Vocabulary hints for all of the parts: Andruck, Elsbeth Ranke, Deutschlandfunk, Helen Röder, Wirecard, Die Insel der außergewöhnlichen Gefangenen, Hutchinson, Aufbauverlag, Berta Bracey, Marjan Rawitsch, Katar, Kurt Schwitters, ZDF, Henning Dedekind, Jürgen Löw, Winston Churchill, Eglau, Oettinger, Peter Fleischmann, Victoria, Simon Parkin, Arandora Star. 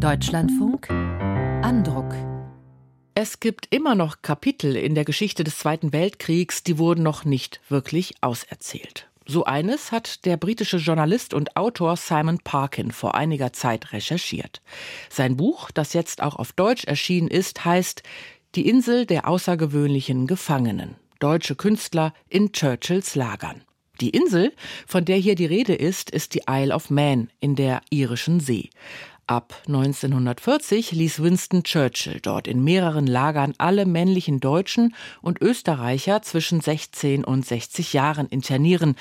Deutschlandfunk, Andruck. Es gibt immer noch Kapitel in der Geschichte des Zweiten Weltkriegs, die wurden noch nicht wirklich auserzählt. So eines hat der britische Journalist und Autor Simon Parkin vor einiger Zeit recherchiert. Sein Buch, das jetzt auch auf Deutsch erschienen ist, heißt Die Insel der außergewöhnlichen Gefangenen. Deutsche Künstler in Churchills Lagern. Die Insel, von der hier die Rede ist, ist die Isle of Man in der Irischen See. Ab 1940 ließ Winston Churchill dort in mehreren Lagern alle männlichen Deutschen und Österreicher zwischen 16 und 60 Jahren internieren,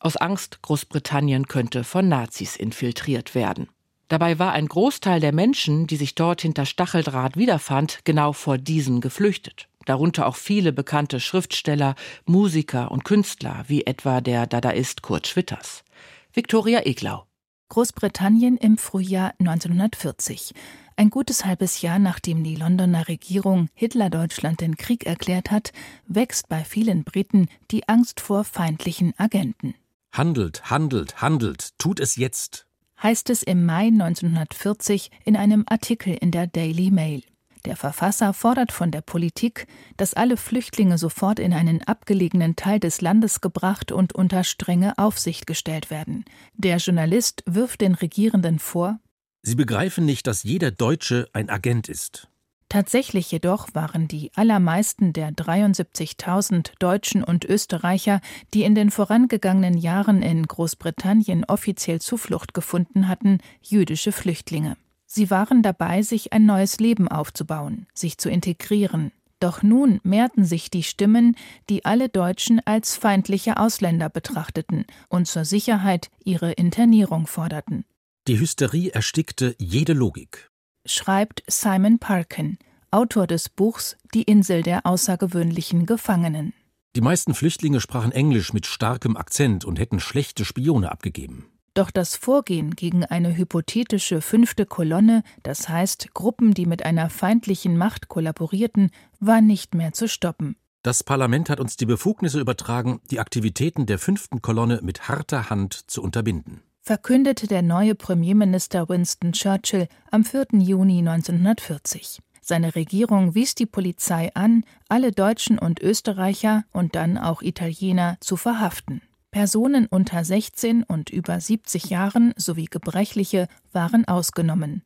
aus Angst, Großbritannien könnte von Nazis infiltriert werden. Dabei war ein Großteil der Menschen, die sich dort hinter Stacheldraht wiederfand, genau vor diesen geflüchtet. Darunter auch viele bekannte Schriftsteller, Musiker und Künstler, wie etwa der Dadaist Kurt Schwitters. Victoria Eglau. Großbritannien im Frühjahr 1940. Ein gutes halbes Jahr, nachdem die Londoner Regierung Hitler-Deutschland den Krieg erklärt hat, wächst bei vielen Briten die Angst vor feindlichen Agenten. Handelt, handelt, handelt, tut es jetzt, heißt es im Mai 1940 in einem Artikel in der Daily Mail. Der Verfasser fordert von der Politik, dass alle Flüchtlinge sofort in einen abgelegenen Teil des Landes gebracht und unter strenge Aufsicht gestellt werden. Der Journalist wirft den Regierenden vor: Sie begreifen nicht, dass jeder Deutsche ein Agent ist. Tatsächlich jedoch waren die allermeisten der 73.000 Deutschen und Österreicher, die in den vorangegangenen Jahren in Großbritannien offiziell Zuflucht gefunden hatten, jüdische Flüchtlinge. Sie waren dabei, sich ein neues Leben aufzubauen, sich zu integrieren. Doch nun mehrten sich die Stimmen, die alle Deutschen als feindliche Ausländer betrachteten und zur Sicherheit ihre Internierung forderten. Die Hysterie erstickte jede Logik, schreibt Simon Parkin, Autor des Buchs Die Insel der außergewöhnlichen Gefangenen. Die meisten Flüchtlinge sprachen Englisch mit starkem Akzent und hätten schlechte Spione abgegeben. Doch das Vorgehen gegen eine hypothetische fünfte Kolonne, das heißt Gruppen, die mit einer feindlichen Macht kollaborierten, war nicht mehr zu stoppen. Das Parlament hat uns die Befugnisse übertragen, die Aktivitäten der fünften Kolonne mit harter Hand zu unterbinden, verkündete der neue Premierminister Winston Churchill am 4. Juni 1940. Seine Regierung wies die Polizei an, alle Deutschen und Österreicher und dann auch Italiener zu verhaften. Personen unter 16 und über 70 Jahren sowie Gebrechliche waren ausgenommen.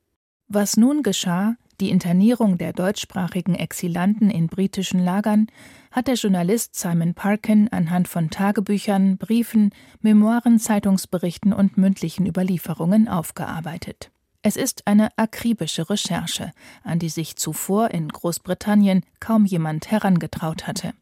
Was nun geschah, die Internierung der deutschsprachigen Exilanten in britischen Lagern, hat der Journalist Simon Parkin anhand von Tagebüchern, Briefen, Memoiren, Zeitungsberichten und mündlichen Überlieferungen aufgearbeitet. Es ist eine akribische Recherche, an die sich zuvor in Großbritannien kaum jemand herangetraut hatte.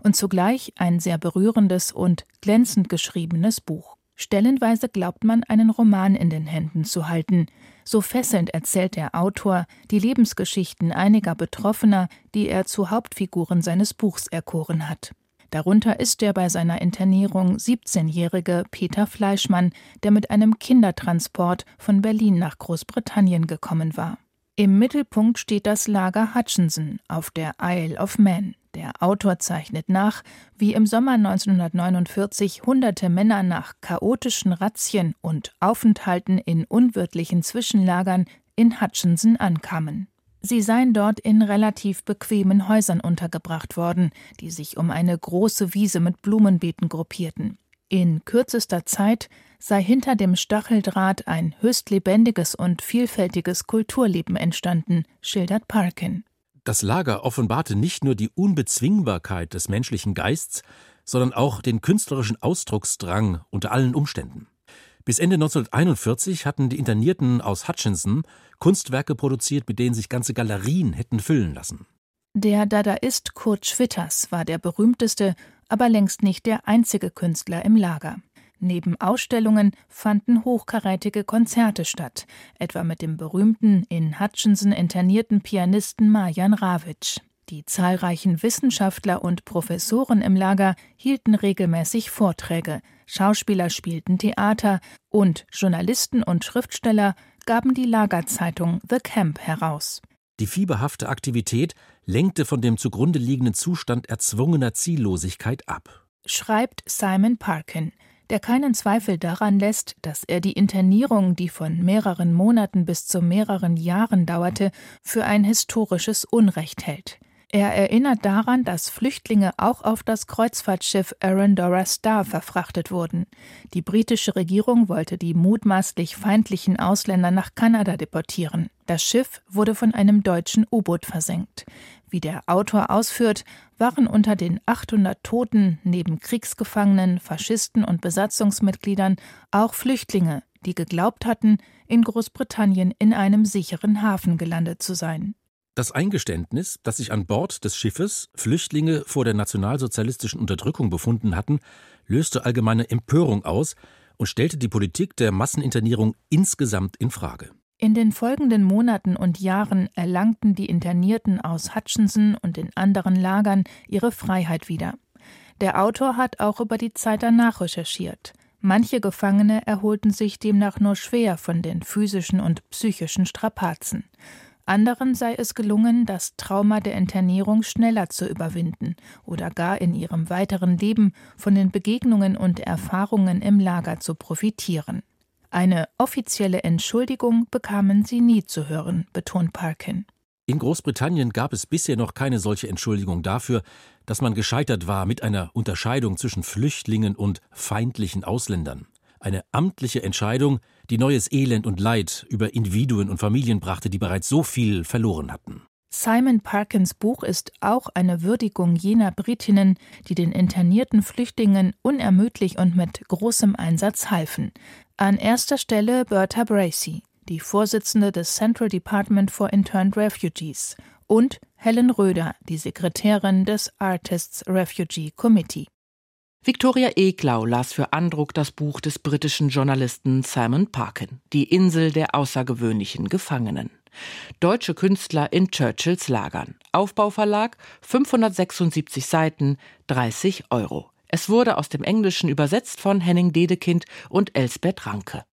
Und zugleich ein sehr berührendes und glänzend geschriebenes Buch. Stellenweise glaubt man, einen Roman in den Händen zu halten. So fesselnd erzählt der Autor die Lebensgeschichten einiger Betroffener, die er zu Hauptfiguren seines Buchs erkoren hat. Darunter ist der bei seiner Internierung 17-jährige Peter Fleischmann, der mit einem Kindertransport von Berlin nach Großbritannien gekommen war. Im Mittelpunkt steht das Lager Hutchinson auf der Isle of Man. Der Autor zeichnet nach, wie im Sommer 1949 hunderte Männer nach chaotischen Razzien und Aufenthalten in unwirtlichen Zwischenlagern in Hutchinson ankamen. Sie seien dort in relativ bequemen Häusern untergebracht worden, die sich um eine große Wiese mit Blumenbeeten gruppierten. In kürzester Zeit sei hinter dem Stacheldraht ein höchst lebendiges und vielfältiges Kulturleben entstanden, schildert Parkin. Das Lager offenbarte nicht nur die Unbezwingbarkeit des menschlichen Geists, sondern auch den künstlerischen Ausdrucksdrang unter allen Umständen. Bis Ende 1941 hatten die Internierten aus Hutchinson Kunstwerke produziert, mit denen sich ganze Galerien hätten füllen lassen. Der Dadaist Kurt Schwitters war der berühmteste, aber längst nicht der einzige Künstler im Lager. Neben Ausstellungen fanden hochkarätige Konzerte statt, etwa mit dem berühmten, in Hutchinson internierten Pianisten Marjan Rawitsch. Die zahlreichen Wissenschaftler und Professoren im Lager hielten regelmäßig Vorträge, Schauspieler spielten Theater und Journalisten und Schriftsteller gaben die Lagerzeitung The Camp heraus. Die fieberhafte Aktivität lenkte von dem zugrunde liegenden Zustand erzwungener Ziellosigkeit ab, schreibt Simon Parkin. der keinen Zweifel daran lässt, dass er die Internierung, die von mehreren Monaten bis zu mehreren Jahren dauerte, für ein historisches Unrecht hält. Er erinnert daran, dass Flüchtlinge auch auf das Kreuzfahrtschiff Arandora Star verfrachtet wurden. Die britische Regierung wollte die mutmaßlich feindlichen Ausländer nach Kanada deportieren. Das Schiff wurde von einem deutschen U-Boot versenkt. Wie der Autor ausführt, waren unter den 800 Toten neben Kriegsgefangenen, Faschisten und Besatzungsmitgliedern auch Flüchtlinge, die geglaubt hatten, in Großbritannien in einem sicheren Hafen gelandet zu sein. Das Eingeständnis, dass sich an Bord des Schiffes Flüchtlinge vor der nationalsozialistischen Unterdrückung befunden hatten, löste allgemeine Empörung aus und stellte die Politik der Masseninternierung insgesamt in Frage. In den folgenden Monaten und Jahren erlangten die Internierten aus Hutchinson und den anderen Lagern ihre Freiheit wieder. Der Autor hat auch über die Zeit danach recherchiert. Manche Gefangene erholten sich demnach nur schwer von den physischen und psychischen Strapazen. Anderen sei es gelungen, das Trauma der Internierung schneller zu überwinden oder gar in ihrem weiteren Leben von den Begegnungen und Erfahrungen im Lager zu profitieren. Eine offizielle Entschuldigung bekamen sie nie zu hören, betont Parkin. In Großbritannien gab es bisher noch keine solche Entschuldigung dafür, dass man gescheitert war mit einer Unterscheidung zwischen Flüchtlingen und feindlichen Ausländern. Eine amtliche Entscheidung, die neues Elend und Leid über Individuen und Familien brachte, die bereits so viel verloren hatten. Simon Parkins Buch ist auch eine Würdigung jener Britinnen, die den internierten Flüchtlingen unermüdlich und mit großem Einsatz halfen. An erster Stelle Berta Bracey, die Vorsitzende des Central Department for Interned Refugees, und Helen Röder, die Sekretärin des Artists Refugee Committee. Victoria Eglau las für Andruck das Buch des britischen Journalisten Simon Parkin, Die Insel der außergewöhnlichen Gefangenen. Deutsche Künstler in Churchills Lagern. Aufbauverlag, 576 Seiten, 30 €. Es wurde aus dem Englischen übersetzt von Henning Dedekind und Elsbeth Ranke.